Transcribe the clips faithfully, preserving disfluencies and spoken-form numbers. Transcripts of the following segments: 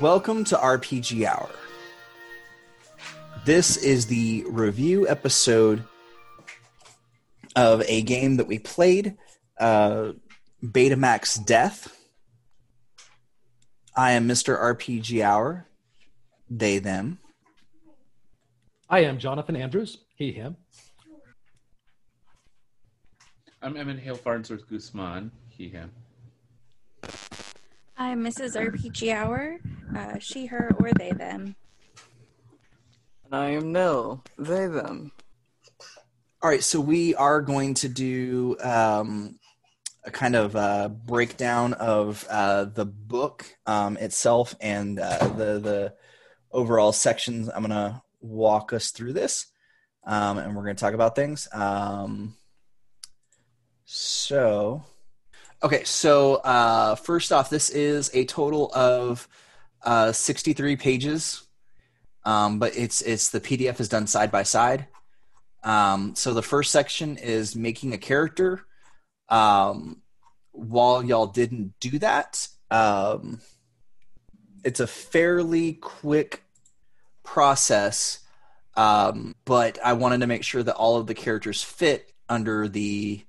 Welcome to R P G Hour. This is the review episode of a game that we played, uh, Beta-Max Death. I am Mister R P G Hour, they, them. I am Jonathan Andrews, he, him. I'm Emmett Hale Farnsworth Guzman, he, him. I'm Missus R P G Hour, uh, she, her, or they, them. I am Nil, they, them. All right, so we are going to do um, a kind of uh, breakdown of uh, the book um, itself and uh, the the overall sections. I'm going to walk us through this, um, and we're going to talk about things. Um, so, okay, so uh, first off, this is a total of uh, sixty-three pages, um, but it's it's the P D F is done side by side. Um, so the first section is making a character. Um, while y'all didn't do that, um, it's a fairly quick process, um, but I wanted to make sure that all of the characters fit under the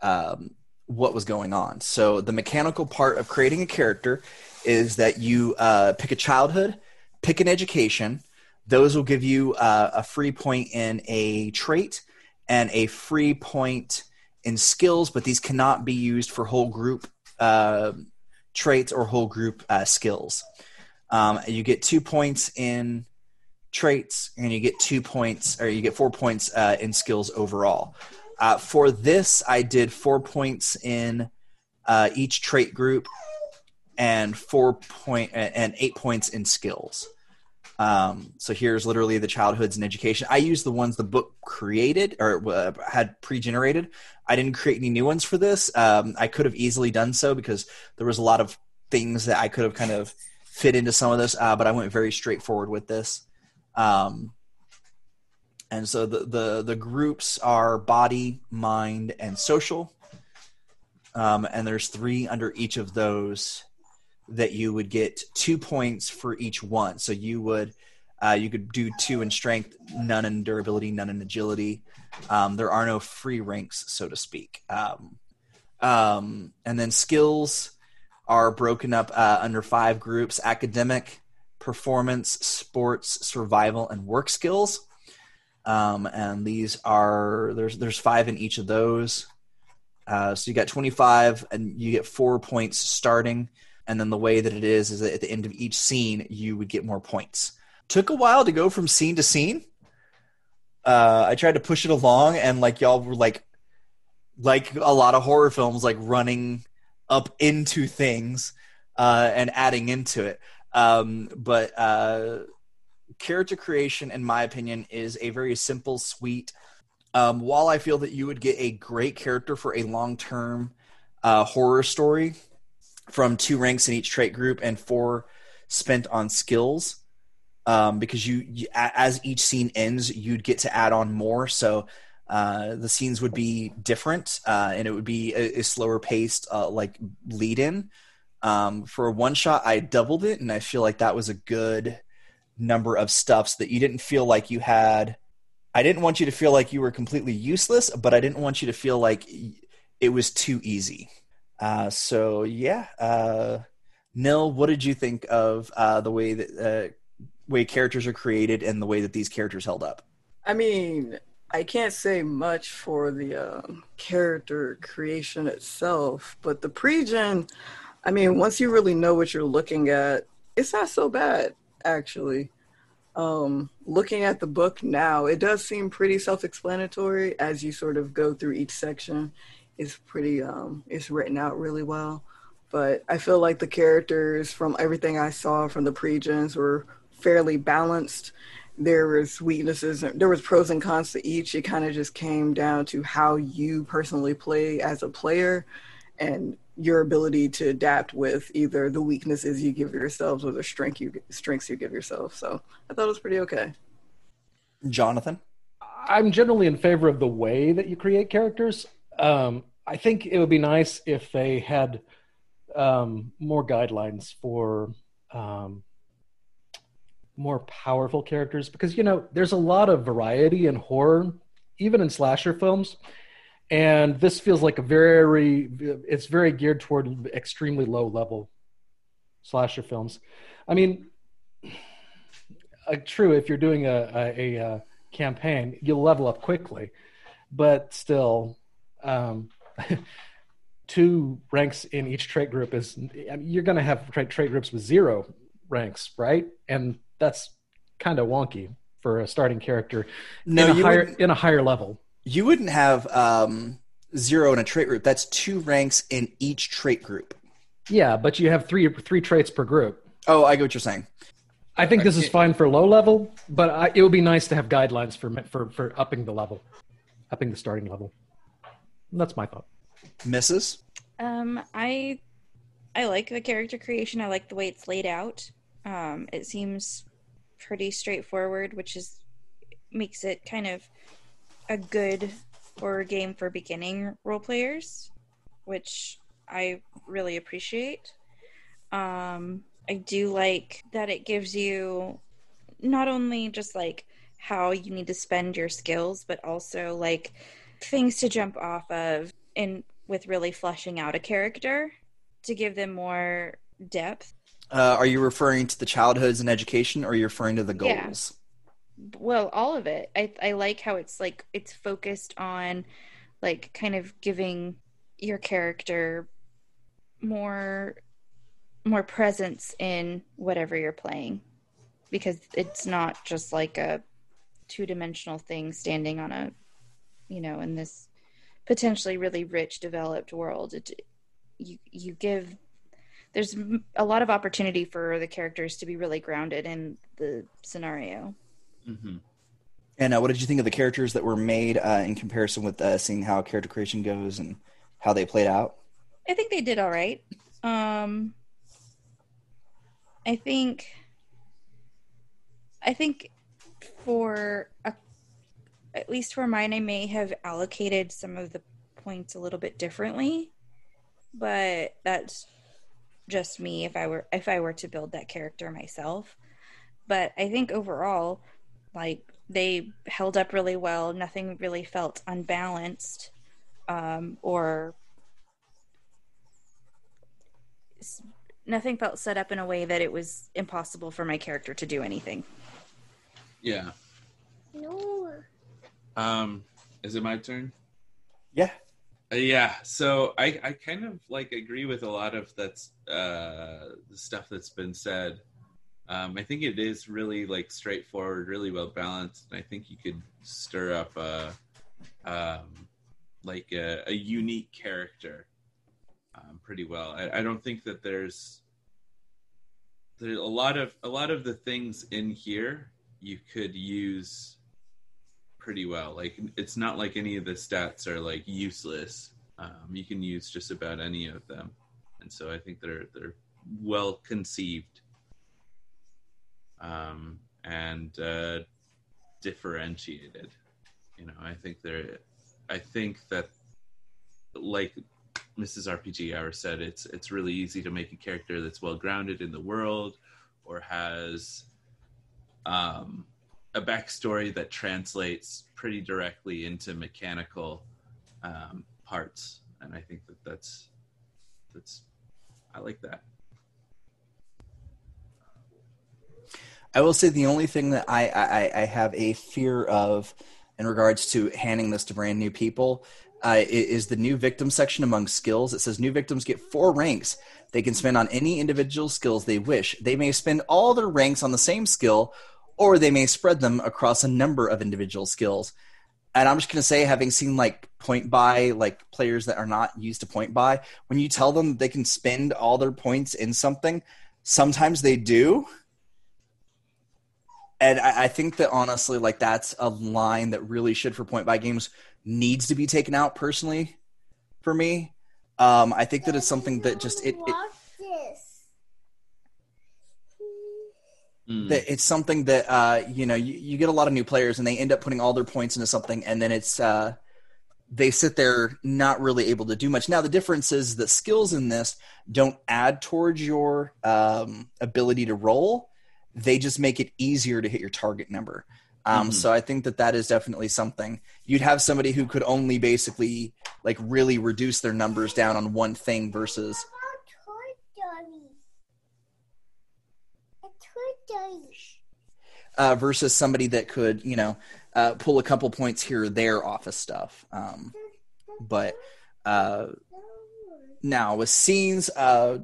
um, what was going on. So the mechanical part of creating a character is that you uh, pick a childhood, pick an education. Those will give you uh, a free point in a trait and a free point in skills, but these cannot be used for whole group uh, traits or whole group uh, skills. Um, you get two points in traits, and you get two points, or you get four points uh, in skills overall. Uh, for this, I did four points in uh, each trait group, and four point and eight points in skills. Um, so here's literally the childhoods and education. I used the ones the book created or uh, had pre-generated. I didn't create any new ones for this. Um, I could have easily done so because there was a lot of things that I could have kind of fit into some of this, uh, but I went very straightforward with this. Um, and so the, the, the groups are body, mind, and social. Um, and there's three under each of those that you would get two points for each one. So you would, uh, you could do two in strength, none in durability, none in agility. Um, there are no free ranks, so to speak. Um, um, and then skills are broken up uh, under five groups: academic, performance, sports, survival, and work skills. Um, and these are, there's, there's five in each of those. Uh, so you got twenty-five and you get four points starting. And then the way that it is is that at the end of each scene, you would get more points. Took a while to go from scene to scene. Uh, I tried to push it along, and like y'all were like, like a lot of horror films, like running up into things uh, and adding into it. Um, but uh, character creation, in my opinion, is a very simple, sweet. Um, while I feel that you would get a great character for a long-term uh, horror story from two ranks in each trait group and four spent on skills, um, because you, you, as each scene ends, you'd get to add on more. So uh, the scenes would be different, uh, and it would be a, a slower paced, uh, like lead in. Um, for a one shot, I doubled it, and I feel like that was a good number of stuffs that you didn't feel like you had. I didn't want you to feel like you were completely useless, but I didn't want you to feel like it was too easy. Uh, so, yeah, uh, Nil, what did you think of uh, the way that uh, way characters are created and the way that these characters held up? I mean, I can't say much for the uh, character creation itself, but the pre-gen, I mean, once you really know what you're looking at, it's not so bad, actually. Um, looking at the book now, it does seem pretty self-explanatory as you sort of go through each section. It's pretty, um, it's written out really well. But I feel like the characters, from everything I saw from the pre-gens, were fairly balanced. There was weaknesses, there was pros and cons to each. It kind of just came down to how you personally play as a player and your ability to adapt with either the weaknesses you give yourselves or the strength you, strengths you give yourself. So I thought it was pretty okay. Jonathan? I'm generally in favor of the way that you create characters. Um, I think it would be nice if they had um, more guidelines for um, more powerful characters, because, you know, there's a lot of variety in horror, even in slasher films. And this feels like a very, it's very geared toward extremely low level slasher films. I mean, uh, true, if you're doing a, a, a campaign, you'll level up quickly, but still, um, two ranks in each trait group is, I mean, you're going to have trait, trait groups with zero ranks, right? And that's kind of wonky for a starting character no, in, a higher, in a higher level. You wouldn't have um, zero in a trait group. That's two ranks in each trait group. Yeah, but you have three three traits per group. Oh, I get what you're saying. I think this is fine for low level, but I, it would be nice to have guidelines for for for upping the level, upping the starting level. And that's my thought. Missus Um, I I like the character creation. I like the way it's laid out. Um, it seems pretty straightforward, which is makes it kind of a good horror game for beginning role players, which I really appreciate. Um, I do like that it gives you not only just like how you need to spend your skills, but also like things to jump off of and with really fleshing out a character to give them more depth. Uh, are you referring to the childhoods and education, or are you referring to the goals? Yeah. Well, all of it. I I like how it's like it's focused on like kind of giving your character more more presence in whatever you're playing, because it's not just like a two-dimensional thing standing on a, you know, in this potentially really rich developed world. It, you you give there's a lot of opportunity for the characters to be really grounded in the scenario. Mm-hmm. And uh, what did you think of the characters that were made uh, in comparison with uh, seeing how character creation goes and how they played out? I think they did all right. Um, I think, I think for a, at least for mine, I may have allocated some of the points a little bit differently, but that's just me. If I were if I were to build that character myself, but I think overall, like, they held up really well. Nothing really felt unbalanced um, or s- nothing felt set up in a way that it was impossible for my character to do anything. Yeah. No. Um, is it my turn? Yeah. Uh, yeah. So I, I kind of like agree with a lot of that's uh, the stuff that's been said. Um, I think it is really like straightforward, really well balanced, and I think you could stir up a, um, like a, a unique character um, pretty well. I, I don't think that there's there's a lot of a lot of the things in here you could use pretty well. Like, it's not like any of the stats are like useless. Um, you can use just about any of them, and so I think they're they're well conceived. Um, and uh, differentiated. You know, I think there. I think that, like Missus R P G Hour said, it's it's really easy to make a character that's well grounded in the world, or has um, a backstory that translates pretty directly into mechanical um, parts. And I think that that's that's. I like that. I will say the only thing that I, I, I have a fear of in regards to handing this to brand new people uh, is the new victim section among skills. It says new victims get four ranks they can spend on any individual skills they wish. They may spend all their ranks on the same skill, or they may spread them across a number of individual skills. And I'm just going to say, having seen like point buy, like players that are not used to point buy, when you tell them they can spend all their points in something, sometimes they do. And I think that honestly, like, that's a line that really should, for point buy games, needs to be taken out personally for me. Um, I think that it's something that just it, it mm. that it's something that uh, you know you, you get a lot of new players and they end up putting all their points into something, and then it's uh, they sit there not really able to do much. Now, the difference is that skills in this don't add towards your um, ability to roll. They just make it easier to hit your target number. Um, mm-hmm. So I think that that is definitely something. You'd have somebody who could only basically like really reduce their numbers down on one thing versus... Uh, versus somebody that could, you know, uh, pull a couple points here or there off of stuff. Um, but uh, now with scenes, uh,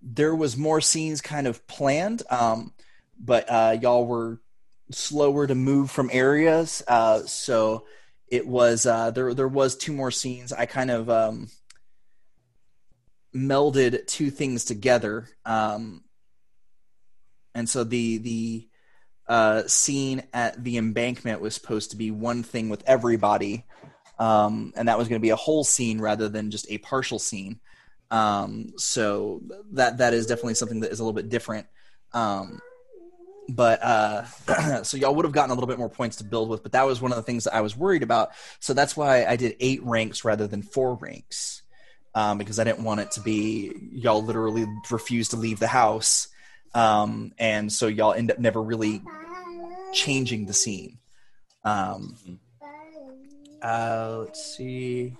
there was more scenes kind of planned, um, but uh, y'all were slower to move from areas. Uh, so it was, uh, there, there was two more scenes. I kind of um, melded two things together. Um, and so the, the, uh, scene at the embankment was supposed to be one thing with everybody. Um, and that was going to be a whole scene rather than just a partial scene. Um, so that, that is definitely something that is a little bit different. Um, but, uh, so y'all would have gotten a little bit more points to build with, but that was one of the things that I was worried about. So that's why I did eight ranks rather than four ranks. Um, because I didn't want it to be y'all literally refuse to leave the house. Um, and so y'all end up never really changing the scene. Um, uh, let's see.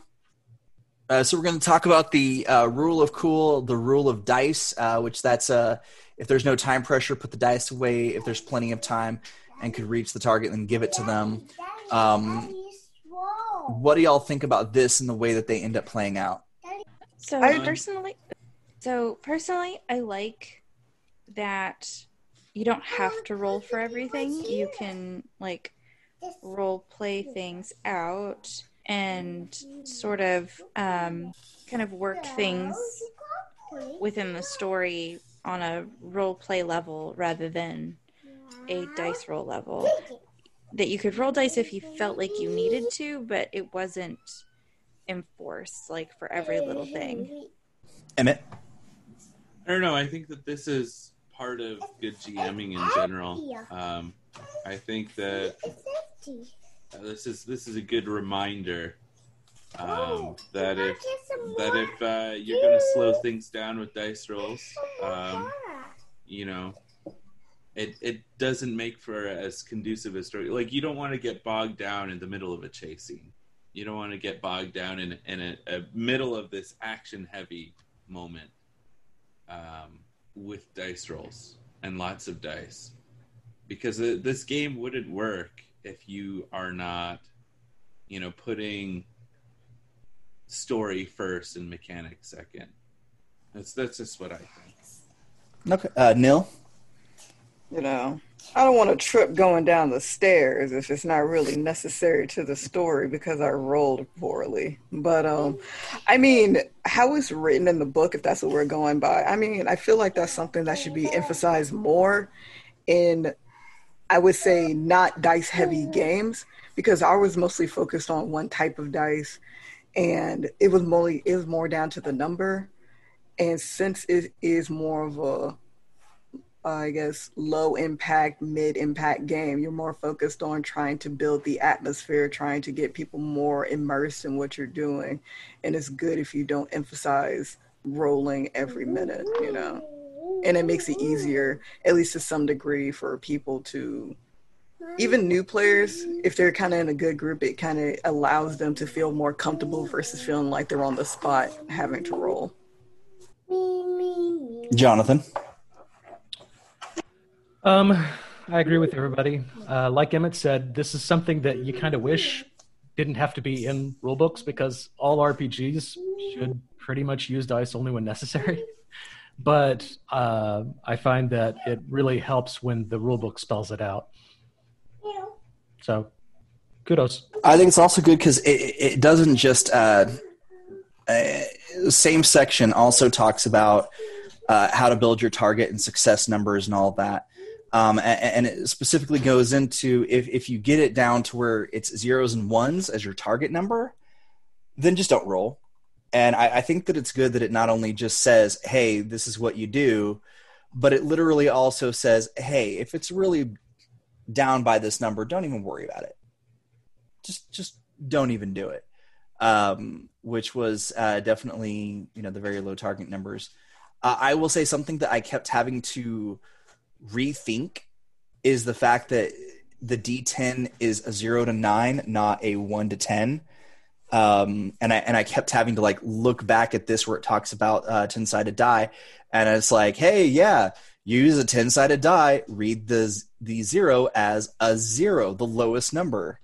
Uh, so we're going to talk about the uh, rule of cool, the rule of dice, uh, which that's uh, if there's no time pressure, put the dice away. If there's plenty of time and could reach the target, then give it to them. Um, what do y'all think about this and the way that they end up playing out? So I personally, so personally, I like... that you don't have to roll for everything. You can, like, role play things out and sort of um, kind of work things within the story on a role play level rather than a dice roll level. That you could roll dice if you felt like you needed to, but it wasn't enforced, like, for every little thing. Emmett? I don't know. I think that this is part of good GMing in general. Um, I think that uh, this is this is a good reminder um, that if that if uh, you're going to slow things down with dice rolls, um, you know, it it doesn't make for as conducive a story. Like, you don't want to get bogged down in the middle of a chase scene. You don't want to get bogged down in in a, a middle of this action heavy moment. Um, with dice rolls and lots of dice, because th- this game wouldn't work if you are not, you know, putting story first and mechanics second. That's that's just what I think. Okay, uh, Neil. You know, I don't want to trip going down the stairs if it's not really necessary to the story because I rolled poorly. But, um, I mean, how it's written in the book, if that's what we're going by, I mean, I feel like that's something that should be emphasized more in, I would say, not dice-heavy games, because I was mostly focused on one type of dice, and it was, more, it was more down to the number. And since it is more of a Uh, I guess, low impact, mid impact game. You're more focused on trying to build the atmosphere, trying to get people more immersed in what you're doing. And it's good if you don't emphasize rolling every minute, you know, and it makes it easier, at least to some degree, for people to, even new players, if they're kind of in a good group, it kind of allows them to feel more comfortable versus feeling like they're on the spot having to roll. Jonathan. Um, I agree with everybody. Uh, like Emmett said, this is something that you kind of wish didn't have to be in rulebooks because all R P Gs should pretty much use dice only when necessary. But uh, I find that it really helps when the rulebook spells it out. So, kudos. I think it's also good because it, it doesn't just... Uh, uh, same section also talks about uh, how to build your target and success numbers and all that. Um, and, and it specifically goes into if, if you get it down to where it's zeros and ones as your target number, then just don't roll. And I, I think that it's good that it not only just says, hey, this is what you do, but it literally also says, hey, if it's really down by this number, don't even worry about it. Just just don't even do it, um, which was uh, definitely, you know, the very low target numbers. Uh, I will say something that I kept having to rethink is the fact that the D ten is a zero to nine, not a one to ten. Um, and I, and I kept having to like look back at this where it talks about uh ten sided die. And it's like, hey, yeah, use a ten sided die, read the, the zero as a zero, the lowest number.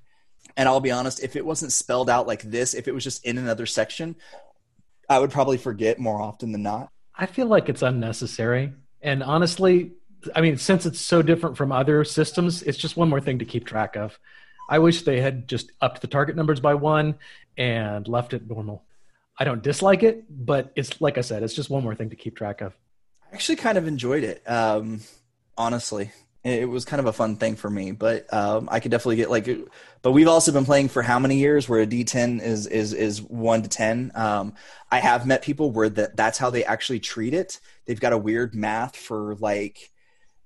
And I'll be honest, if it wasn't spelled out like this, if it was just in another section, I would probably forget more often than not. I feel like it's unnecessary. And honestly, I mean, since it's so different from other systems, it's just one more thing to keep track of. I wish they had just upped the target numbers by one and left it normal. I don't dislike it, but it's like I said, it's just one more thing to keep track of. I actually kind of enjoyed it, um, honestly. It was kind of a fun thing for me, but um, I could definitely get like. But we've also been playing for how many years? Where a D ten is is is one to ten. Um, I have met people where that that's how they actually treat it. They've got a weird math for like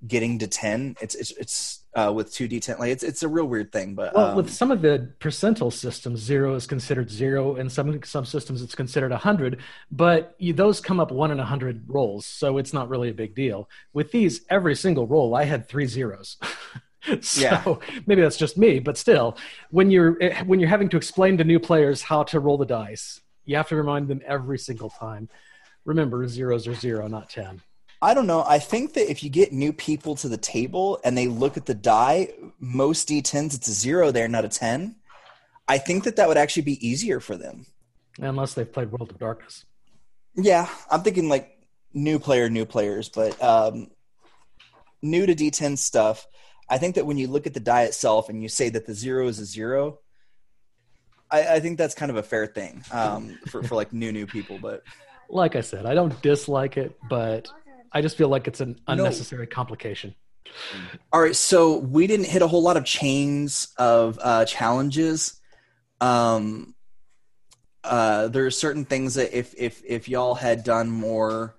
getting to ten. It's it's it's uh, with two D ten. Like it's it's a real weird thing. But well, um, with some of the percentile systems, zero is considered zero, and some some systems it's considered a hundred. But you, those come up one in a hundred rolls, so it's not really a big deal. With these, every single roll, I had three zeros. So yeah. Maybe that's just me, but still, when you're when you're having to explain to new players how to roll the dice, you have to remind them every single time. Remember, zeros are zero, not ten. I don't know. I think that if you get new people to the table and they look at the die, most D tens, it's a zero there, not a ten. I think that that would actually be easier for them. Unless they've played World of Darkness. Yeah. I'm thinking like new player, new players, but um, new to D ten stuff. I think that when you look at the die itself and you say that the zero is a zero, I, I think that's kind of a fair thing um, for, for like new, new people. But like I said, I don't dislike it, but I just feel like it's an unnecessary no. complication. All right, so we didn't hit a whole lot of chains of uh, challenges. Um, uh, there are certain things that if if if y'all had done more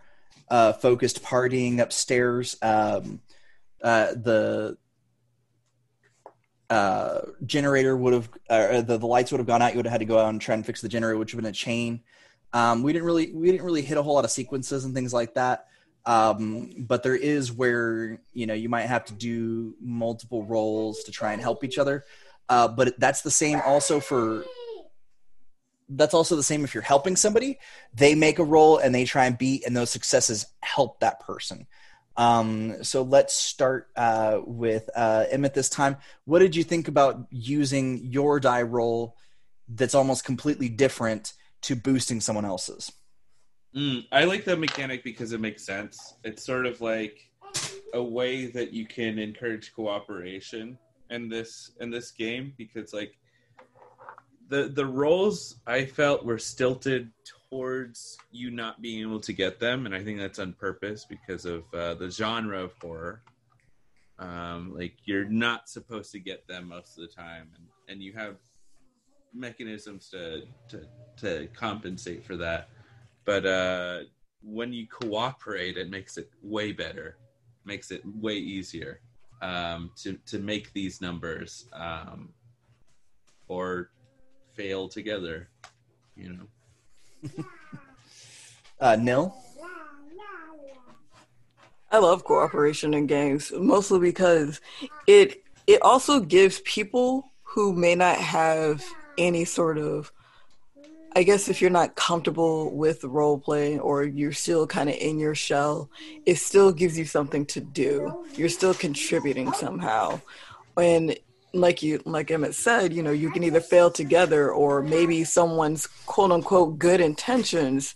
uh, focused partying upstairs, um, uh, the uh, generator would have, uh, the, the lights would have gone out. You would have had to go out and try and fix the generator, which would have been a chain. Um, we didn't really we didn't really hit a whole lot of sequences and things like that. Um, but there is where, you know, you might have to do multiple roles to try and help each other. Uh, but that's the same also for, that's also the same if you're helping somebody, they make a roll and they try and beat, and those successes help that person. Um, so let's start, uh, with, uh, Emmett this time. What did you think about using your die roll that's almost completely different to boosting someone else's? Mm, I like the mechanic because it makes sense. It's sort of like a way that you can encourage cooperation in this in this game, because like the the roles I felt were stilted towards you not being able to get them, and I think that's on purpose because of uh, the genre of horror. Um, like you're not supposed to get them most of the time, and, and you have mechanisms to to, to compensate for that. But uh, when you cooperate, it makes it way better, makes it way easier um, to, to make these numbers um, or fail together, you know. uh, Nil? I love cooperation in games, mostly because it it also gives people who may not have any sort of, I guess if you're not comfortable with role playing or you're still kind of in your shell, it still gives you something to do. You're still contributing somehow. And like you, like Emmett said, you know, you can either fail together or maybe someone's quote unquote good intentions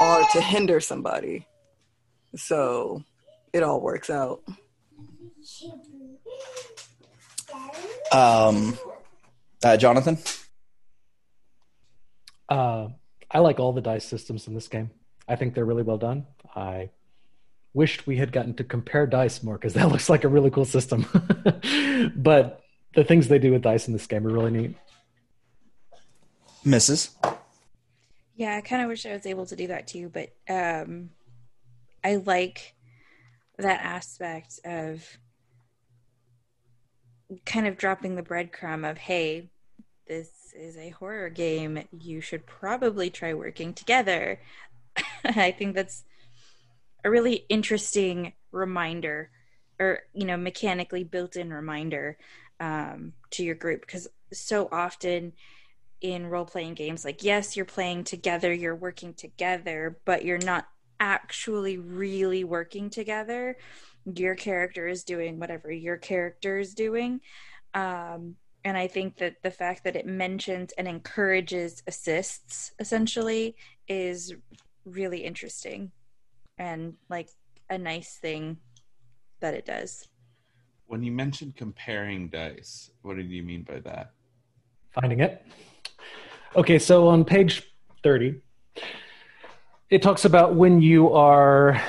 are to hinder somebody. So it all works out. Um, uh, Jonathan? Uh, I like all the dice systems in this game. I think they're really well done. I wished we had gotten to compare dice more because that looks like a really cool system. But the things they do with dice in this game are really neat. Missus? Yeah, I kind of wish I was able to do that too, but um, I like that aspect of kind of dropping the breadcrumb of, hey, this is a horror game. You should probably try working together. I think that's a really interesting reminder, or, you know, mechanically built-in reminder um, to your group. Because so often in role-playing games, like, yes, you're playing together, you're working together, but you're not actually really working together. Your character is doing whatever your character is doing. Um, and I think that the fact that it mentions and encourages assists, essentially, is really interesting and, like, a nice thing that it does. When you mentioned comparing dice, what did you mean by that? Finding it. Okay, so on page thirty, it talks about when you are...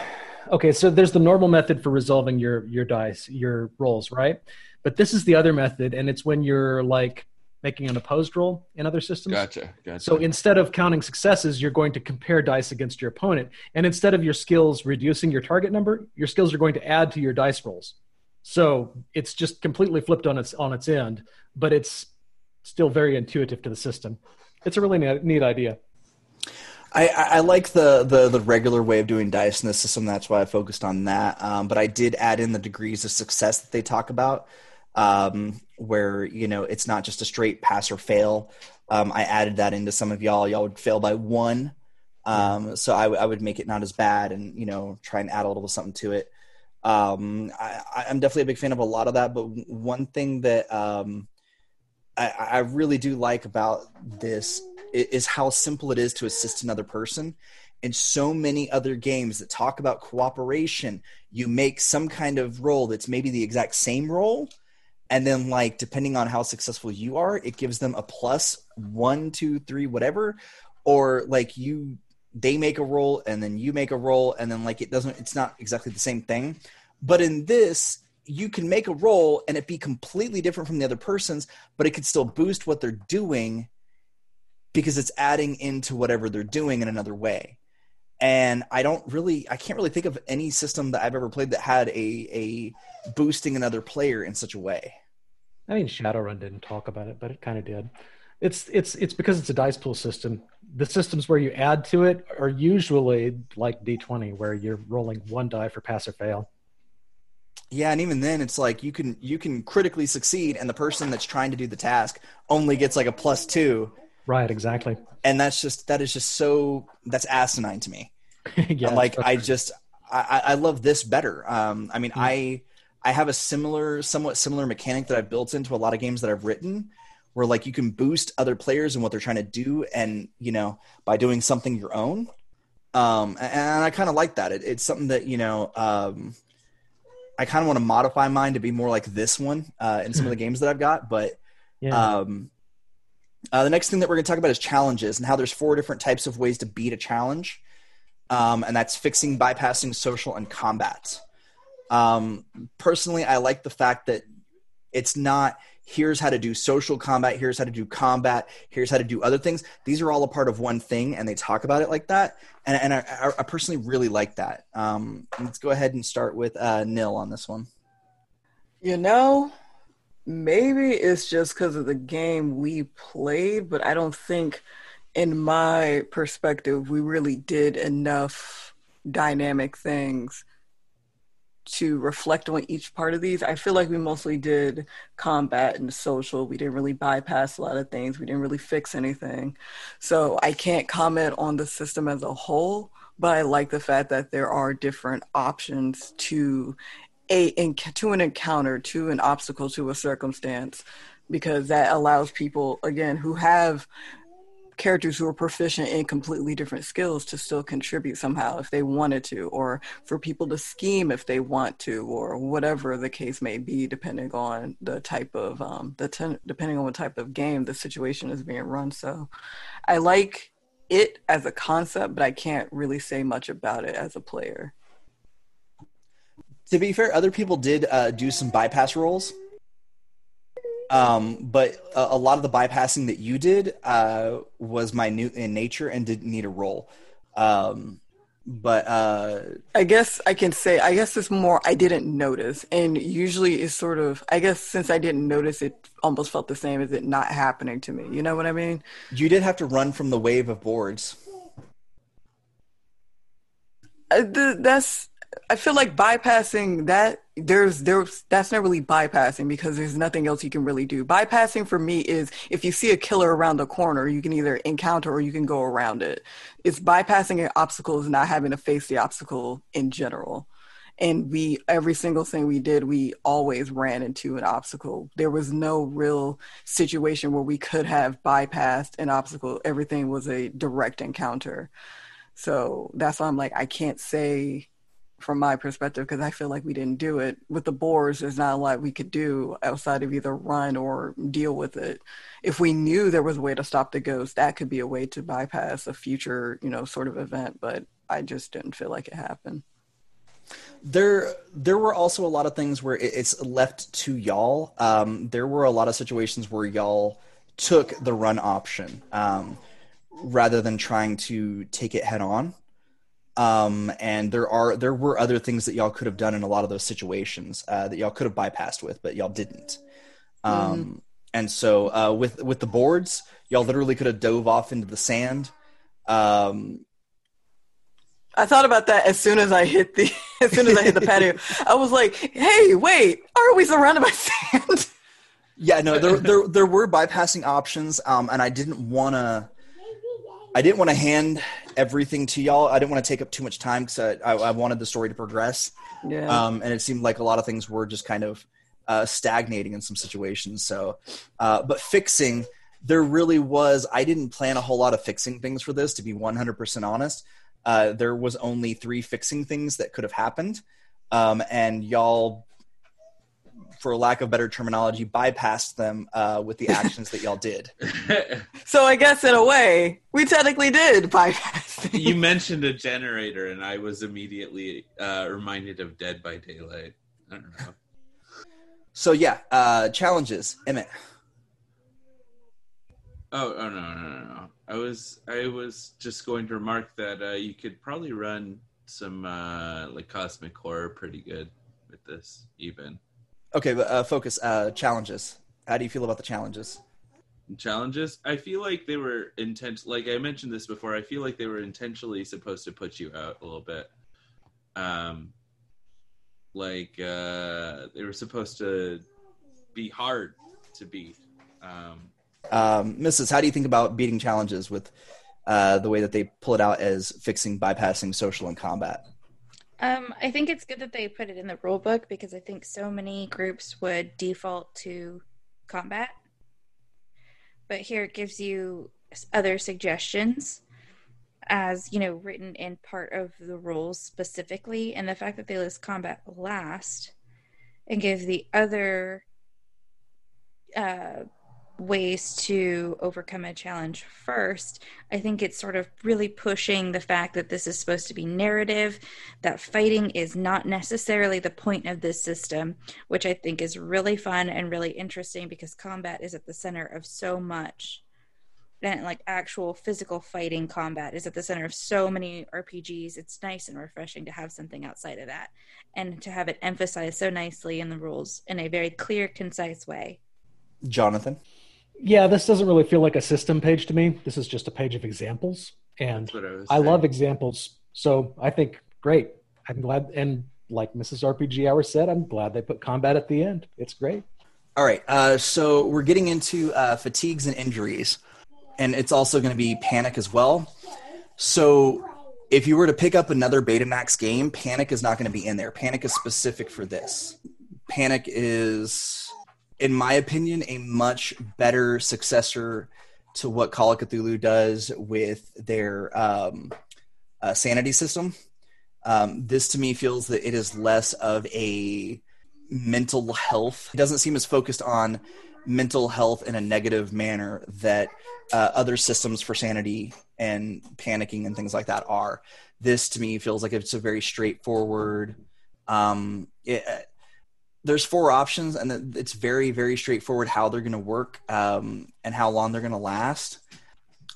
Okay, so there's the normal method for resolving your your dice, your rolls, right? But this is the other method, and it's when you're, like, making an opposed roll in other systems. Gotcha, gotcha. So instead of counting successes, you're going to compare dice against your opponent. And instead of your skills reducing your target number, your skills are going to add to your dice rolls. So it's just completely flipped on its on its end, but it's still very intuitive to the system. It's a really neat idea. I, I like the, the, the regular way of doing dice in the system. That's why I focused on that. Um, but I did add in the degrees of success that they talk about, um, where, you know, it's not just a straight pass or fail. Um, I added that into some of y'all. Y'all would fail by one. Um, so I, w- I would make it not as bad and, you know, try and add a little something to it. Um, I, I'm definitely a big fan of a lot of that. But one thing that um, I, I really do like about this is how simple it is to assist another person. In so many other games that talk about cooperation, you make some kind of roll that's maybe the exact same roll, and then, like, depending on how successful you are, it gives them a plus one, two, three, whatever, or, like, you they make a roll and then you make a roll, and then, like, it doesn't it's not exactly the same thing. But in this, you can make a roll and it be completely different from the other person's, but it could still boost what they're doing, because it's adding into whatever they're doing in another way. And I don't really, I can't really think of any system that I've ever played that had a, a boosting another player in such a way. I mean, Shadowrun didn't talk about it, but it kind of did. It's, it's, it's because it's a dice pool system. The systems where you add to it are usually like D twenty, where you're rolling one die for pass or fail. Yeah, and even then, it's like you can, you can critically succeed, and the person that's trying to do the task only gets like a plus two. Right, exactly. And that's just, that is just so, that's asinine to me. Yeah, like, I just, I, I love this better. Um, I mean, mm-hmm. I I have a similar, somewhat similar mechanic that I've built into a lot of games that I've written, where, like, you can boost other players and what they're trying to do, and, you know, by doing something your own. Um, and I kind of like that. It, it's something that, you know, um, I kind of want to modify mine to be more like this one uh, in some of the games that I've got, but... Yeah. Um, Uh, the next thing that we're going to talk about is challenges, and how there's four different types of ways to beat a challenge. Um, and that's fixing, bypassing, social, and combat. Um, personally, I like the fact that it's not, here's how to do social combat, here's how to do combat, here's how to do other things. These are all a part of one thing, and they talk about it like that. And, and I, I personally really like that. Um, let's go ahead and start with uh, Nil on this one. You know... Maybe it's just because of the game we played, but I don't think, in my perspective, we really did enough dynamic things to reflect on each part of these. I feel like we mostly did combat and social. We didn't really bypass a lot of things. We didn't really fix anything. So I can't comment on the system as a whole, but I like the fact that there are different options to A in, to an encounter, to an obstacle, to a circumstance, because that allows people, again, who have characters who are proficient in completely different skills to still contribute somehow if they wanted to, or for people to scheme if they want to, or whatever the case may be, depending on the type of um, the ten- depending on what type of game the situation is being run. So, I like it as a concept, but I can't really say much about it as a player. To be fair, other people did uh, do some bypass rolls, um, but a, a lot of the bypassing that you did uh, was minute in nature and didn't need a roll. Um, But uh, I guess I can say, I guess it's more, I didn't notice. And usually it's sort of, I guess since I didn't notice, it almost felt the same as it not happening to me. You know what I mean? You did have to run from the wave of boards. Uh, th- that's, I feel like bypassing that, there's, there's, that's not really bypassing because there's nothing else you can really do. Bypassing for me is if you see a killer around the corner, you can either encounter or you can go around it. It's bypassing an obstacle is not having to face the obstacle in general. And we, every single thing we did, we always ran into an obstacle. There was no real situation where we could have bypassed an obstacle. Everything was a direct encounter. So that's why I'm like, I can't say from my perspective, because I feel like we didn't do it. With the boards, there's not a lot we could do outside of either run or deal with it. If we knew there was a way to stop the ghost, that could be a way to bypass a future, you know, sort of event, but I just didn't feel like it happened. There there were also a lot of things where it's left to y'all. Um, there were a lot of situations where y'all took the run option um, rather than trying to take it head on. Um, and there are, there were other things that y'all could have done in a lot of those situations, uh, that y'all could have bypassed with, but y'all didn't. Um, mm-hmm. and so, uh, with, with the boards, y'all literally could have dove off into the sand. Um, I thought about that as soon as I hit the, as soon as I hit the patio, I was like, hey, wait, are we surrounded by sand? Yeah, no, there, there, there were bypassing options. Um, and I didn't want to, I didn't want to hand everything to y'all. I didn't want to take up too much time because I, I, I wanted the story to progress. Yeah. Um, and it seemed like a lot of things were just kind of uh, stagnating in some situations. So, uh, but fixing, there really was, I didn't plan a whole lot of fixing things for this, to be one hundred percent honest. Uh, there was only three fixing things that could have happened. Um, and y'all, for lack of better terminology, bypassed them uh, with the actions that y'all did. So I guess in a way, we technically did bypass them. You mentioned a generator, and I was immediately uh, reminded of Dead by Daylight. I don't know. So yeah, uh, challenges, Emmett. Oh, oh no, no, no, no! I was, I was just going to remark that uh, you could probably run some uh, like cosmic horror pretty good with this, even. Okay, but uh, focus, uh, challenges. How do you feel about the challenges? Challenges? I feel like they were intent. Like I mentioned this before, I feel like they were intentionally supposed to put you out a little bit. Um, like uh, they were supposed to be hard to beat. Um, um, Missus, how do you think about beating challenges with uh, the way that they pull it out as fixing, bypassing, social, and combat? Um, I think it's good that they put it in the rule book because I think so many groups would default to combat. But here it gives you other suggestions as, you know, written in part of the rules specifically. And the fact that they list combat last and give the other uh, ways to overcome a challenge first, I think it's sort of really pushing the fact that this is supposed to be narrative, that fighting is not necessarily the point of this system, which I think is really fun and really interesting because combat is at the center of so much. And like actual physical fighting combat is at the center of so many R P Gs. It's nice and refreshing to have something outside of that and to have it emphasized so nicely in the rules in a very clear, concise way. Jonathan? Yeah, this doesn't really feel like a system page to me. This is just a page of examples, and I, I love examples. So I think, great. I'm glad, and like Missus R P G Hour said, I'm glad they put combat at the end. It's great. All right, uh, so we're getting into uh, fatigues and injuries, and it's also going to be Panic as well. So if you were to pick up another Beta-Max game, Panic is not going to be in there. Panic is specific for this. Panic is, in my opinion, a much better successor to what Call of Cthulhu does with their um, uh, sanity system. Um, this, to me, feels that it is less of a mental health. It doesn't seem as focused on mental health in a negative manner that uh, other systems for sanity and panicking and things like that are. This, to me, feels like it's a very straightforward... Um, it, There's four options, and it's very, very straightforward how they're going to work um, and how long they're going to last.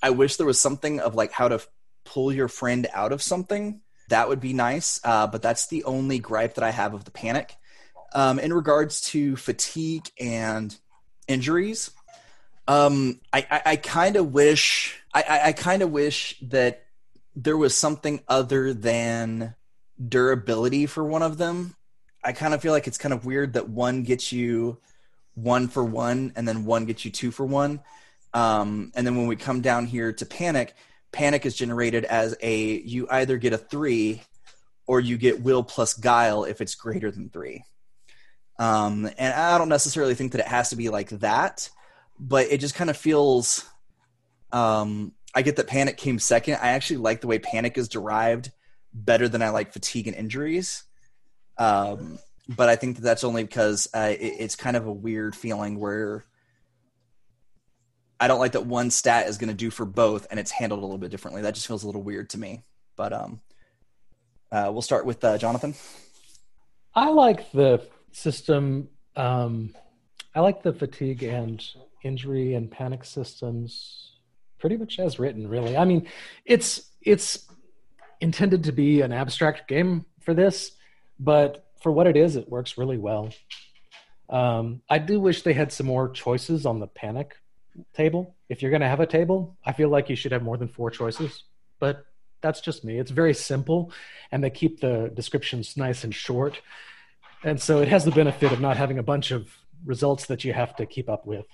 I wish there was something of like how to f- pull your friend out of something That would be nice, uh, but that's the only gripe that I have of the panic. Um, in regards to fatigue and injuries, um, I, I, I kind of wish I, I, I kind of wish that there was something other than durability for one of them. I kind of feel like it's kind of weird that one gets you one for one and then one gets you two for one. Um, and then when we come down here to panic, panic is generated as a, you either get a three or you get will plus guile if it's greater than three. Um, and I don't necessarily think that it has to be like that, but it just kind of feels, um, I get that panic came second. I actually like the way panic is derived better than I like fatigue and injuries. Um, but I think that that's only because uh, it, it's kind of a weird feeling where I don't like that one stat is going to do for both and it's handled a little bit differently. That just feels a little weird to me, but, um, uh, we'll start with, uh, Jonathan. I like the system. Um, I like the fatigue and injury and panic systems pretty much as written, really. I mean, it's, it's intended to be an abstract game for this, but for what it is, it works really well. Um, I do wish they had some more choices on the panic table. If you're going to have a table, I feel like you should have more than four choices, but that's just me. It's very simple, and they keep the descriptions nice and short. And so it has the benefit of not having a bunch of results that you have to keep up with,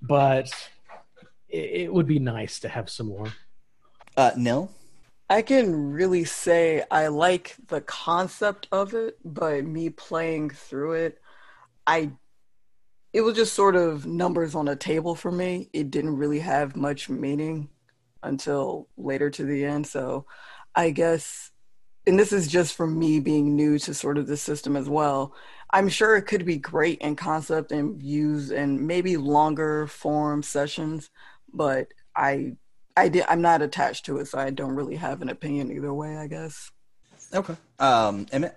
but it would be nice to have some more. Uh, Nil? I can really say I like the concept of it, but me playing through it, I it was just sort of numbers on a table for me. It didn't really have much meaning until later to the end. So I guess, and this is just from me being new to sort of the system as well, I'm sure it could be great in concept and used in maybe longer form sessions, but I I did, I'm not attached to it, so I don't really have an opinion either way, I guess. Okay. Um, Emmett?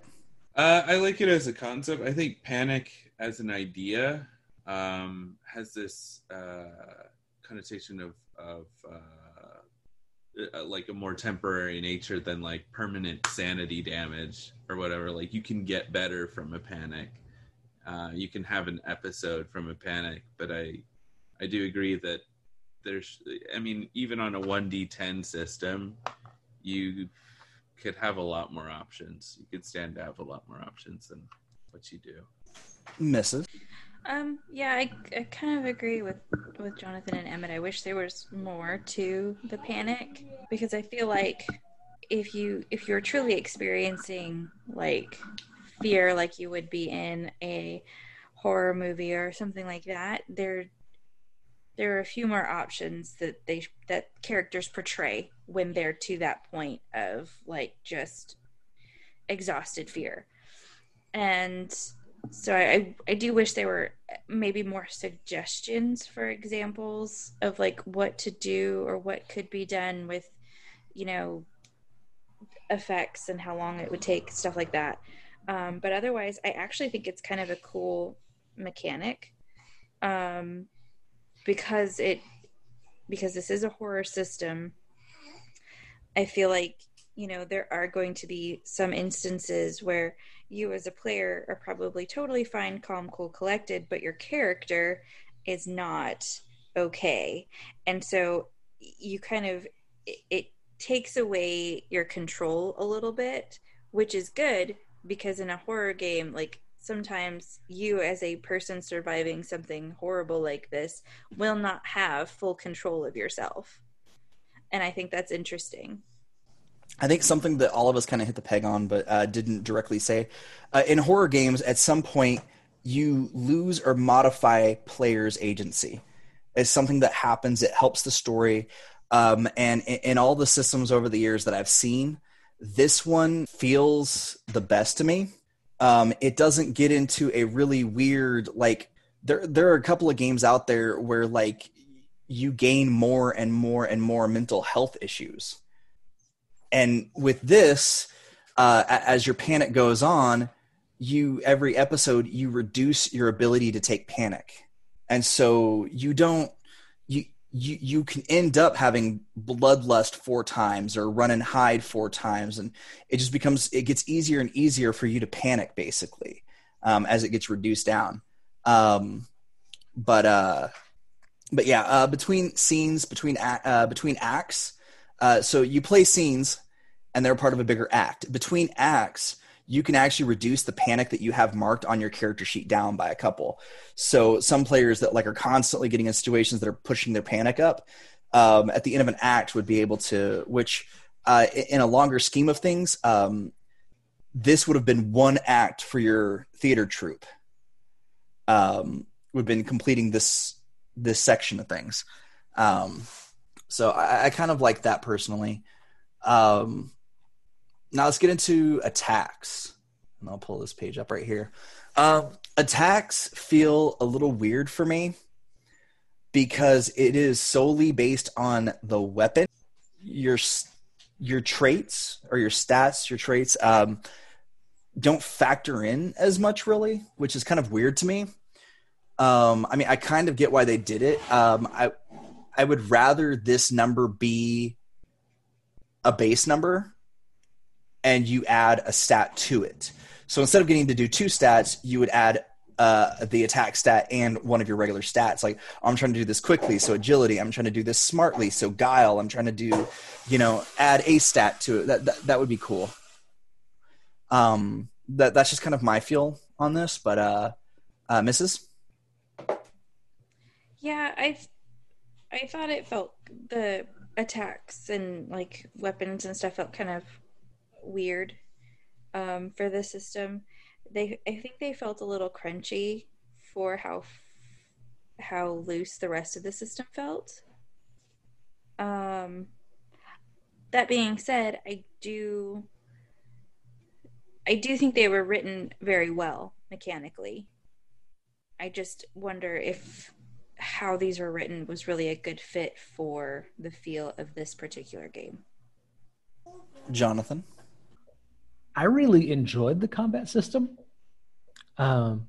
Uh, I like it as a concept. I think panic as an idea um, has this uh, connotation of, of uh, like a more temporary nature than like permanent sanity damage or whatever. Like you can get better from a panic. Uh, you can have an episode from a panic, but I, I do agree that There's, I mean, even on a one d ten system, you could have a lot more options. You could stand to have a lot more options than what you do. Missus? Um, yeah, I, I kind of agree with, with Jonathan and Emmett. I wish there was more to the panic, because I feel like if you if you're truly experiencing like fear, like you would be in a horror movie or something like that, there. There are a few more options that they that characters portray when they're to that point of like just exhausted fear. And so I, I do wish there were maybe more suggestions for examples of like what to do or what could be done with, you know, effects and how long it would take, stuff like that. Um, but otherwise, I actually think it's kind of a cool mechanic. Um, Because it, because this is a horror system, I feel like, you know, there are going to be some instances where you as a player are probably totally fine, calm, cool, collected, but your character is not okay. And so you kind of, it, it takes away your control a little bit, which is good, because in a horror game, like, sometimes you as a person surviving something horrible like this will not have full control of yourself. And I think that's interesting. I think something that all of us kind of hit the peg on, but uh, didn't directly say uh, in horror games, at some point you lose or modify players' agency. It's something that happens. It helps the story. Um, and in all the systems over the years that I've seen, this one feels the best to me. Um, it doesn't get into a really weird, like there, there are a couple of games out there where like you gain more and more and more mental health issues. And with this, uh, as your panic goes on, you, every episode you reduce your ability to take panic. And so you don't, you, you you can end up having bloodlust four times or run and hide four times, and it just becomes, it gets easier and easier for you to panic basically um, as it gets reduced down. Um, but uh, but yeah, uh, between scenes, between uh, between acts. Uh, so you play scenes, and they're part of a bigger act. Between acts, you can actually reduce the panic that you have marked on your character sheet down by a couple. So some players that like are constantly getting in situations that are pushing their panic up, um, at the end of an act would be able to, which uh, in a longer scheme of things, um, this would have been one act for your theater troupe. Um, would have been completing this, this section of things. Um, so I, I kind of like that personally. Um, Now let's get into attacks, and I'll pull this page up right here. Um, attacks feel a little weird for me because it is solely based on the weapon, your your traits or your stats, your traits um, don't factor in as much really, which is kind of weird to me. Um, I mean, I kind of get why they did it. Um, I I would rather this number be a base number, and you add a stat to it. So instead of getting to do two stats, you would add uh, the attack stat and one of your regular stats. Like, I'm trying to do this quickly, so agility. I'm trying to do this smartly, so guile. I'm trying to do, you know, add a stat to it. That that, that would be cool. Um, that that's just kind of my feel on this. But uh, uh, Missus Yeah, I I thought it felt, the attacks and like weapons and stuff felt kind of weird um for the system. They I think they felt a little crunchy for how how loose the rest of the system felt. Um that being said, I do I do think they were written very well mechanically. I just wonder if how these were written was really a good fit for the feel of this particular game. Jonathan? I really enjoyed the combat system, um,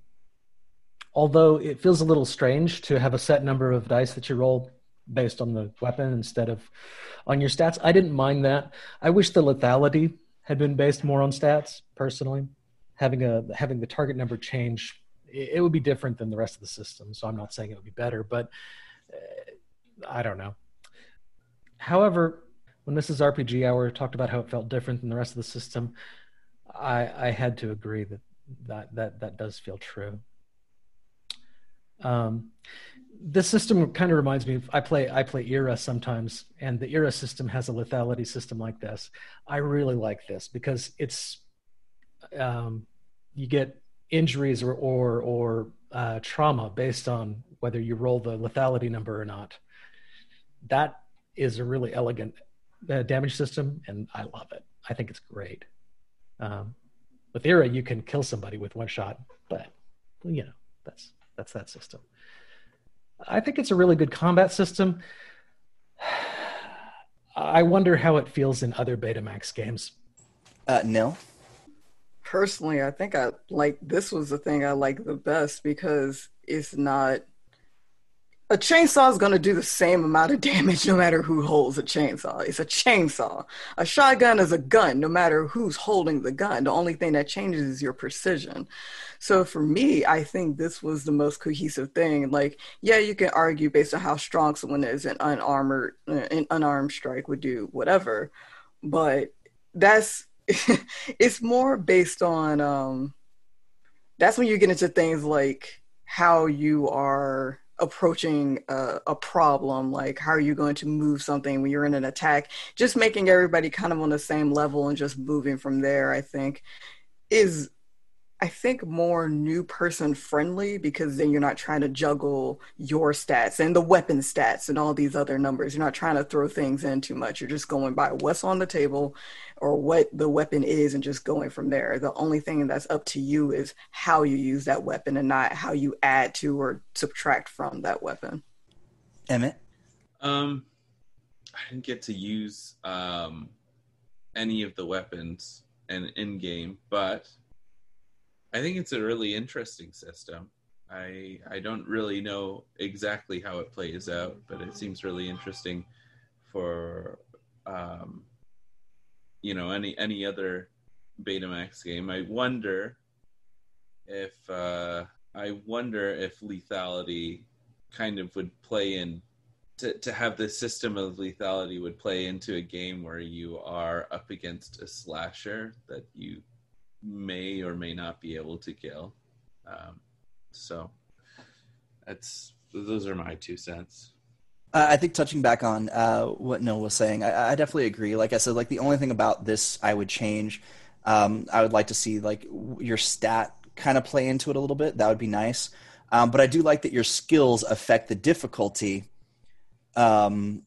although it feels a little strange to have a set number of dice that you roll based on the weapon instead of on your stats. I didn't mind that. I wish the lethality had been based more on stats, personally. Having a having the target number change, it, it would be different than the rest of the system, so I'm not saying it would be better, but uh, I don't know. However, when Missus R P G Hour talked about how it felt different than the rest of the system, I, I had to agree that that, that, that does feel true. Um, this system kind of reminds me of, I play I play E R A sometimes, and the E R A system has a lethality system like this. I really like this because it's um, you get injuries or or, or uh, trauma based on whether you roll the lethality number or not. That is a really elegant uh, damage system, and I love it. I think it's great. Um, with E R A, you can kill somebody with one shot, but you know, that's, that's that system. I think it's a really good combat system. I wonder how it feels in other Beta-Max games. Uh, no. Personally, I think I like, this was the thing I liked the best because it's not, a chainsaw is going to do the same amount of damage no matter who holds a chainsaw. It's a chainsaw. A shotgun is a gun no matter who's holding the gun. The only thing that changes is your precision. So for me, I think this was the most cohesive thing. Like, yeah, you can argue based on how strong someone is, an unarmored, an unarmed strike would do whatever. But that's, it's more based on, um, that's when you get into things like how you are approaching a, a problem, like how are you going to move something when you're in an attack, just making everybody kind of on the same level and just moving from there, I think is, I think more new person friendly, because then you're not trying to juggle your stats and the weapon stats and all these other numbers. You're not trying to throw things in too much. You're just going by what's on the table or what the weapon is and just going from there. The only thing that's up to you is how you use that weapon and not how you add to or subtract from that weapon. Emmett? Um, I didn't get to use um, any of the weapons in in-game, but I think it's a really interesting system. I I don't really know exactly how it plays out, but it seems really interesting for um, you know, any any other Betamax game. I wonder if uh, I wonder if lethality kind of would play in to to have this system of lethality would play into a game where you are up against a slasher that you may or may not be able to kill. Um, so that's those are my two cents. Uh, I think touching back on uh, what Noel was saying, I, I definitely agree. Like I said, like the only thing about this I would change, um, I would like to see like your stat kind of play into it a little bit. That would be nice. Um, but I do like that your skills affect the difficulty. Um,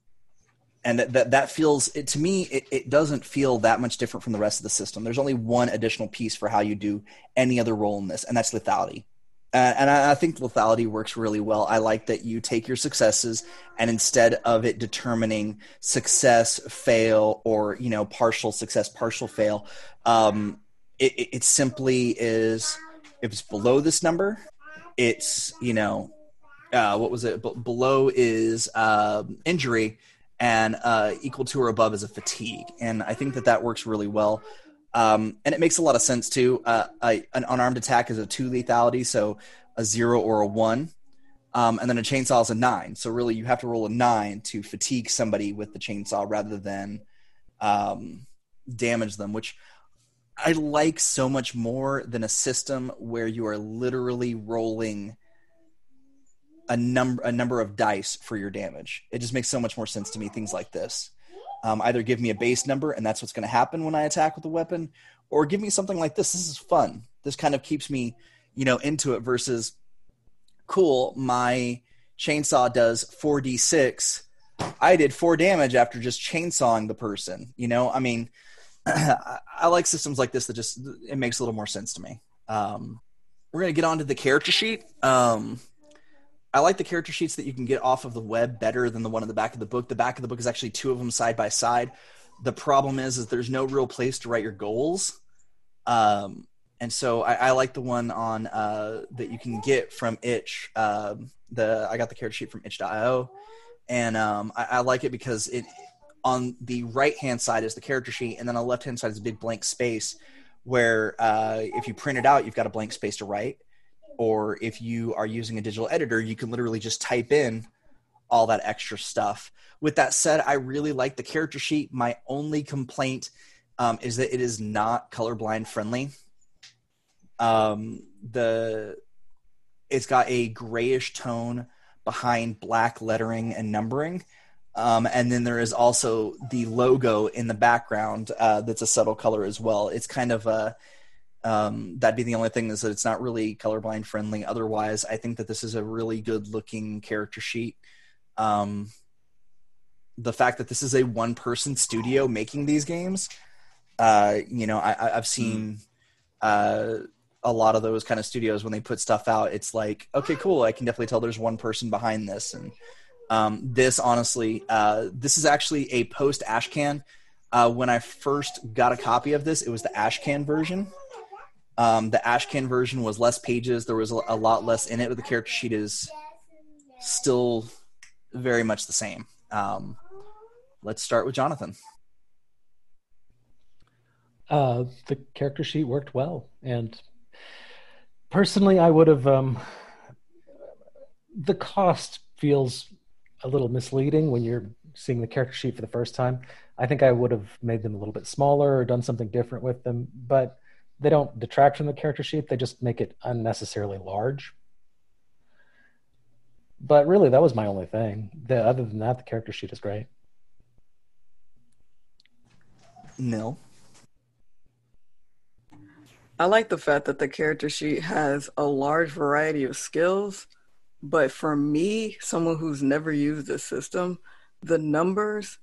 and that, that, that feels, it, to me, it, it doesn't feel that much different from the rest of the system. There's only one additional piece for how you do any other role in this, and that's lethality. Uh, and I, I think lethality works really well. I like that you take your successes and instead of it determining success, fail, or, you know, partial success, partial fail, um, it, it, it simply is, if it's below this number, it's, you know, uh, what was it? B- below is uh, injury and uh, equal to or above is a fatigue. And I think that that works really well. Um, and it makes a lot of sense too. Uh, I, an unarmed attack is a two lethality, so a zero or a one, um, and then a chainsaw is a nine. So really, you have to roll a nine to fatigue somebody with the chainsaw rather than um, damage them, which I like so much more than a system where you are literally rolling a number a number of dice for your damage. It just makes so much more sense to me. Things like this. Um, either give me a base number and that's what's going to happen when I attack with a weapon, or give me something like this. This is fun. This kind of keeps me, you know, into it versus cool. My chainsaw does four d six. I did four damage after just chainsawing the person. You know, I mean, I like systems like this that just, it makes a little more sense to me. Um, we're going to get onto the character sheet. Um, I like the character sheets that you can get off of the web better than the one in the back of the book. The back of the book is actually two of them side by side. The problem is, is there's no real place to write your goals. Um, and so I, I like the one on uh, that you can get from Itch. Uh, the I got the character sheet from itch dot io. And um, I, I like it because it on the right-hand side is the character sheet. And then on the left-hand side is a big blank space where uh, if you print it out, you've got a blank space to write. Or if you are using a digital editor, you can literally just type in all that extra stuff. With that said, I really like the character sheet. My only complaint um, is that it is not colorblind friendly. Um, the it's got a grayish tone behind black lettering and numbering. Um, and then there is also the logo in the background uh, that's a subtle color as well. It's kind of a... Um, that'd be the only thing is that it's not really colorblind friendly. Otherwise, I think that this is a really good looking character sheet. Um, the fact that this is a one person studio making these games, uh, you know, I, I've seen uh, a lot of those kind of studios when they put stuff out. It's like, okay, cool. I can definitely tell there's one person behind this. And um, this, honestly, uh, this is actually a post Ashcan. Uh, when I first got a copy of this, it was the Ashcan version. Um, the Ashcan version was less pages. There was a, a lot less in it, but the character sheet is still very much the same. Um, let's start with Jonathan. Uh, the character sheet worked well. And personally, I would have... Um, the cost feels a little misleading when you're seeing the character sheet for the first time. I think I would have made them a little bit smaller or done something different with them, but... They don't detract from the character sheet. They just make it unnecessarily large. But really, that was my only thing. The, other than that, the character sheet is great. No. I like the fact that the character sheet has a large variety of skills. But for me, someone who's never used this system, the numbers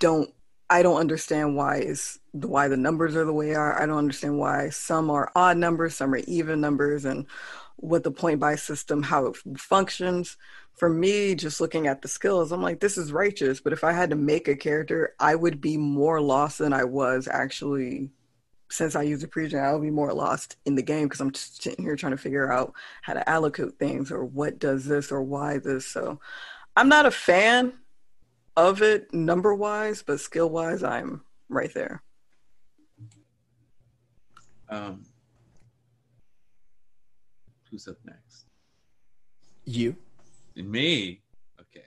don't I don't understand why is why the numbers are the way they are. I don't understand why some are odd numbers, some are even numbers, and what the point buy system, how it functions. For me, just looking at the skills, I'm like, this is righteous. But if I had to make a character, I would be more lost than I was actually since I use a pregen, I'll be more lost in the game because I'm just sitting here trying to figure out how to allocate things or what does this or why this. So I'm not a fan of it number-wise, but skill-wise, I'm right there. Um, who's up next? You. And me. Okay.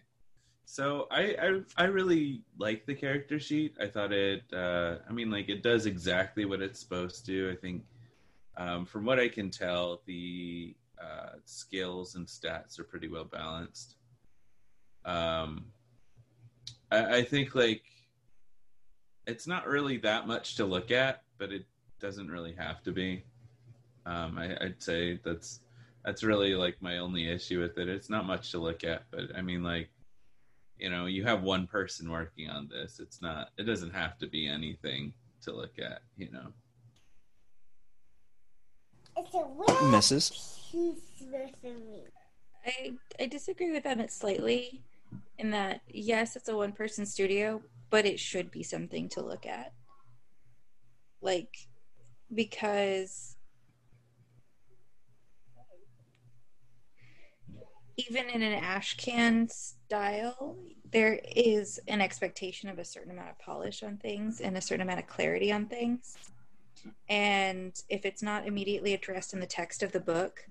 So I, I I really like the character sheet. I thought it, uh, I mean, like, it does exactly what it's supposed to. I think um, from what I can tell, the uh, skills and stats are pretty well balanced. Um, I, I think, like, it's not really that much to look at, but it doesn't really have to be. Um, I, I'd say that's that's really, like, my only issue with it. It's not much to look at, but I mean, like, you know, you have one person working on this. It's not, it doesn't have to be anything to look at, you know. It's a weird misses. I, I disagree with Emmett slightly in that, yes, it's a one-person studio, but it should be something to look at. Like, because even in an ash can style, there is an expectation of a certain amount of polish on things and a certain amount of clarity on things. And if it's not immediately addressed in the text of the book,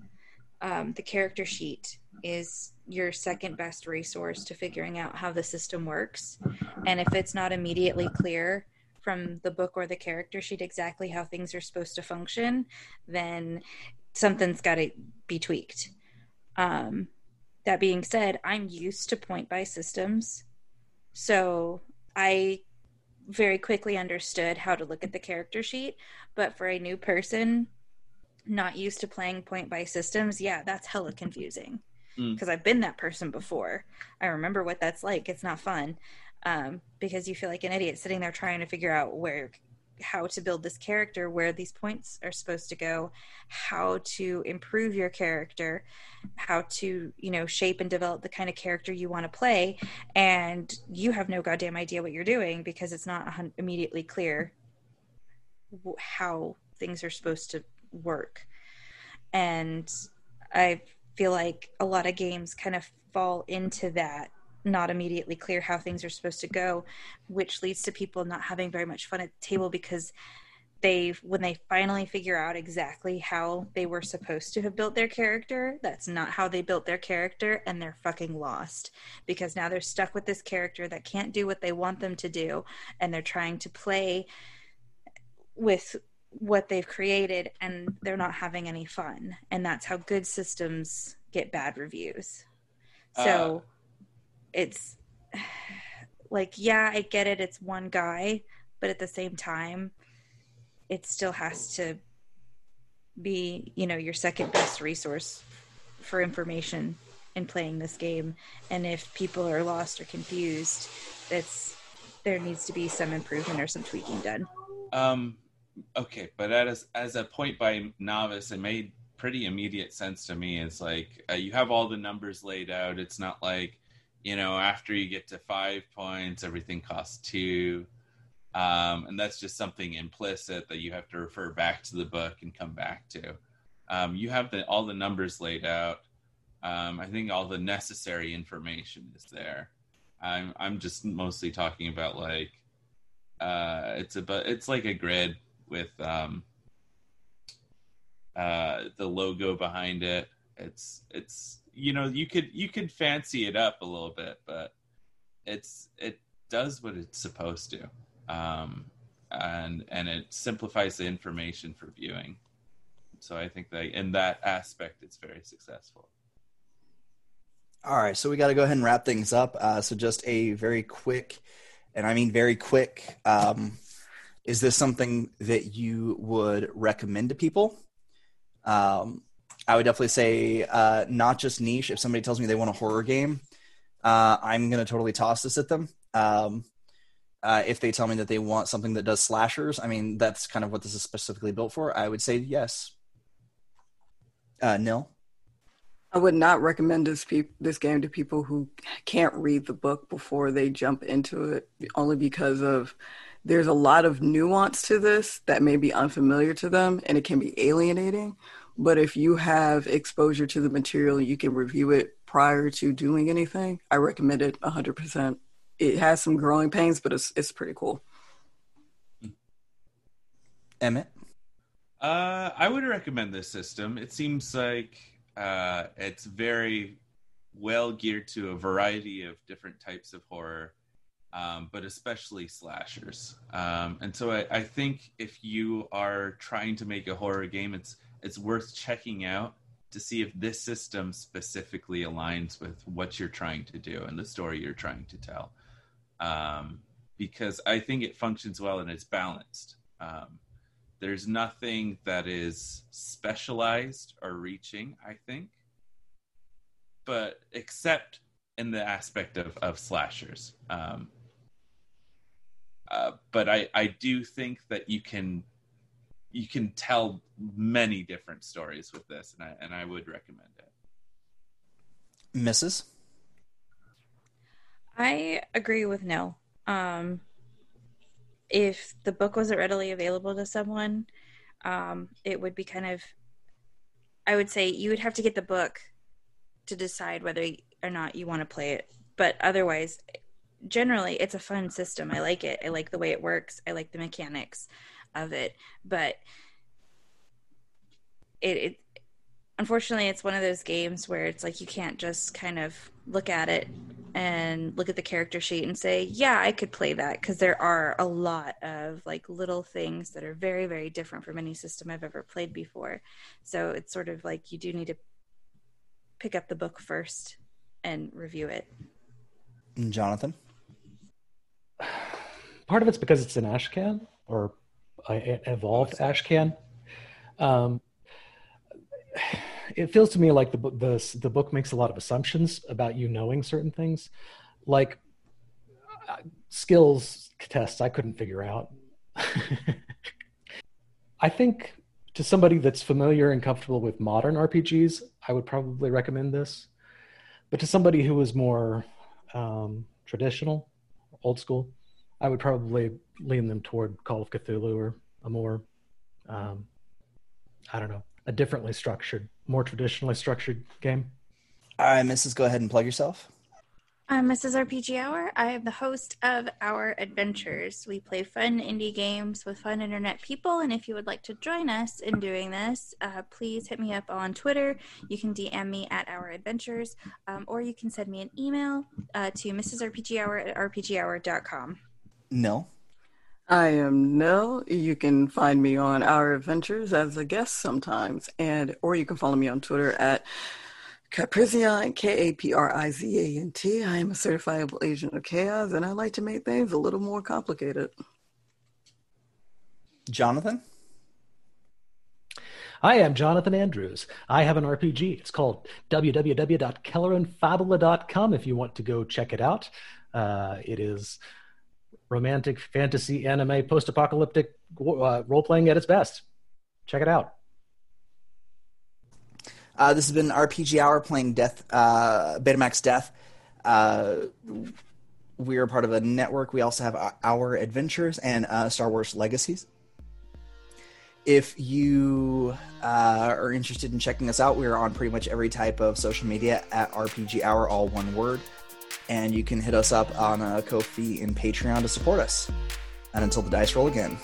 um, the character sheet is your second best resource to figuring out how the system works. And if it's not immediately clear from the book or the character sheet exactly how things are supposed to function, then something's got to be tweaked. Um, that being said, I'm used to point-by systems, so I very quickly understood how to look at the character sheet, but for a new person not used to playing point-by systems, yeah, that's hella confusing, because mm. I've been that person before. I remember what that's like. It's not fun, um, because you feel like an idiot sitting there trying to figure out where, how to build this character, where these points are supposed to go, how to improve your character, how to, you know, shape and develop the kind of character you want to play, and you have no goddamn idea what you're doing because it's not immediately clear how things are supposed to work. And I feel like a lot of games kind of fall into that, not immediately clear how things are supposed to go, which leads to people not having very much fun at the table because they, when they finally figure out exactly how they were supposed to have built their character, that's not how they built their character, and they're fucking lost because now they're stuck with this character that can't do what they want them to do, and they're trying to play with what they've created, and they're not having any fun. And that's how good systems get bad reviews. So... Uh. It's like, yeah, I get it. It's one guy, but at the same time, it still has to be, you know, your second best resource for information in playing this game. And if people are lost or confused, that's, there needs to be some improvement or some tweaking done. Um, okay, but as as a point by novice, it made pretty immediate sense to me. It's like uh, you have all the numbers laid out. It's not like, you know, after you get to five points, everything costs two. Um, and that's just something implicit that you have to refer back to the book and come back to. Um, you have the, all the numbers laid out. Um, I think all the necessary information is there. I'm I'm just mostly talking about like, uh, it's about, it's like a grid with um, uh, the logo behind it. It's, it's, you know, you could you could fancy it up a little bit, but it's it does what it's supposed to, um, and and it simplifies the information for viewing. So I think that in that aspect, it's very successful. All right, so we got to go ahead and wrap things up. Uh, so just a very quick, and I mean very quick, um, is this something that you would recommend to people? Um, I would definitely say uh, not just niche. If somebody tells me they want a horror game, uh, I'm going to totally toss this at them. Um, uh, if they tell me that they want something that does slashers, I mean, that's kind of what this is specifically built for. I would say yes. Uh, Nil? I would not recommend this pe- this game to people who can't read the book before they jump into it, only because of there's a lot of nuance to this that may be unfamiliar to them, and it can be alienating. But if you have exposure to the material, you can review it prior to doing anything. I recommend it one hundred percent. It has some growing pains, but it's it's pretty cool. Emmett? Uh, I would recommend this system. It seems like uh, it's very well geared to a variety of different types of horror, um, but especially slashers. Um, and so I, I think if you are trying to make a horror game, it's it's worth checking out to see if this system specifically aligns with what you're trying to do and the story you're trying to tell. Um, because I think it functions well and it's balanced. Um, there's nothing that is specialized or reaching, I think, but except in the aspect of, of slashers. Um, uh, but I, I do think that you can, you can tell many different stories with this, and I and I would recommend it. Missus? I agree with Nell. Um, if the book wasn't readily available to someone, um, it would be kind of, I would say you would have to get the book to decide whether or not you want to play it. But otherwise, generally, it's a fun system. I like it. I like the way it works. I like the mechanics of it, but it, it unfortunately it's one of those games where it's like you can't just kind of look at it and look at the character sheet and say, yeah, I could play that, because there are a lot of like little things that are very, very different from any system I've ever played before. So it's sort of like you do need to pick up the book first and review it. Jonathan? Part of it's because it's an Ashcan or I evolved Ashcan. Um, it feels to me like the, the the book makes a lot of assumptions about you knowing certain things, like uh, skills tests I couldn't figure out. I think to somebody that's familiar and comfortable with modern R P Gs, I would probably recommend this. But to somebody who is more um, traditional, old school, I would probably lean them toward Call of Cthulhu or a more, um, I don't know, a differently structured, more traditionally structured game. All right, Missus Go ahead and plug yourself. I'm Missus R P G Hour. I am the host of Our Adventures. We play fun indie games with fun internet people, and if you would like to join us in doing this, uh, please hit me up on Twitter. You can D M me at Our Adventures, um, or you can send me an email uh, to mrsrpghour at r p g hour dot com. Nell? I am Nell. You can find me on Our Adventures as a guest sometimes, and or you can follow me on Twitter at Caprizian, K A P R I Z A N T. I am a certifiable agent of chaos, and I like to make things a little more complicated. Jonathan? I am Jonathan Andrews. I have an R P G. It's called w w w dot keller and fabula dot com if you want to go check it out. Uh, it is romantic, fantasy, anime, post-apocalyptic uh, role-playing at its best. Check it out. Uh, this has been R P G Hour playing Death, uh, Beta-Max Death. Uh, we are part of a network. We also have Our Adventures and uh, Star Wars Legacies. If you uh, are interested in checking us out, we are on pretty much every type of social media at R P G Hour, all one word. And you can hit us up on uh, Ko-fi and Patreon to support us. And until the dice roll again.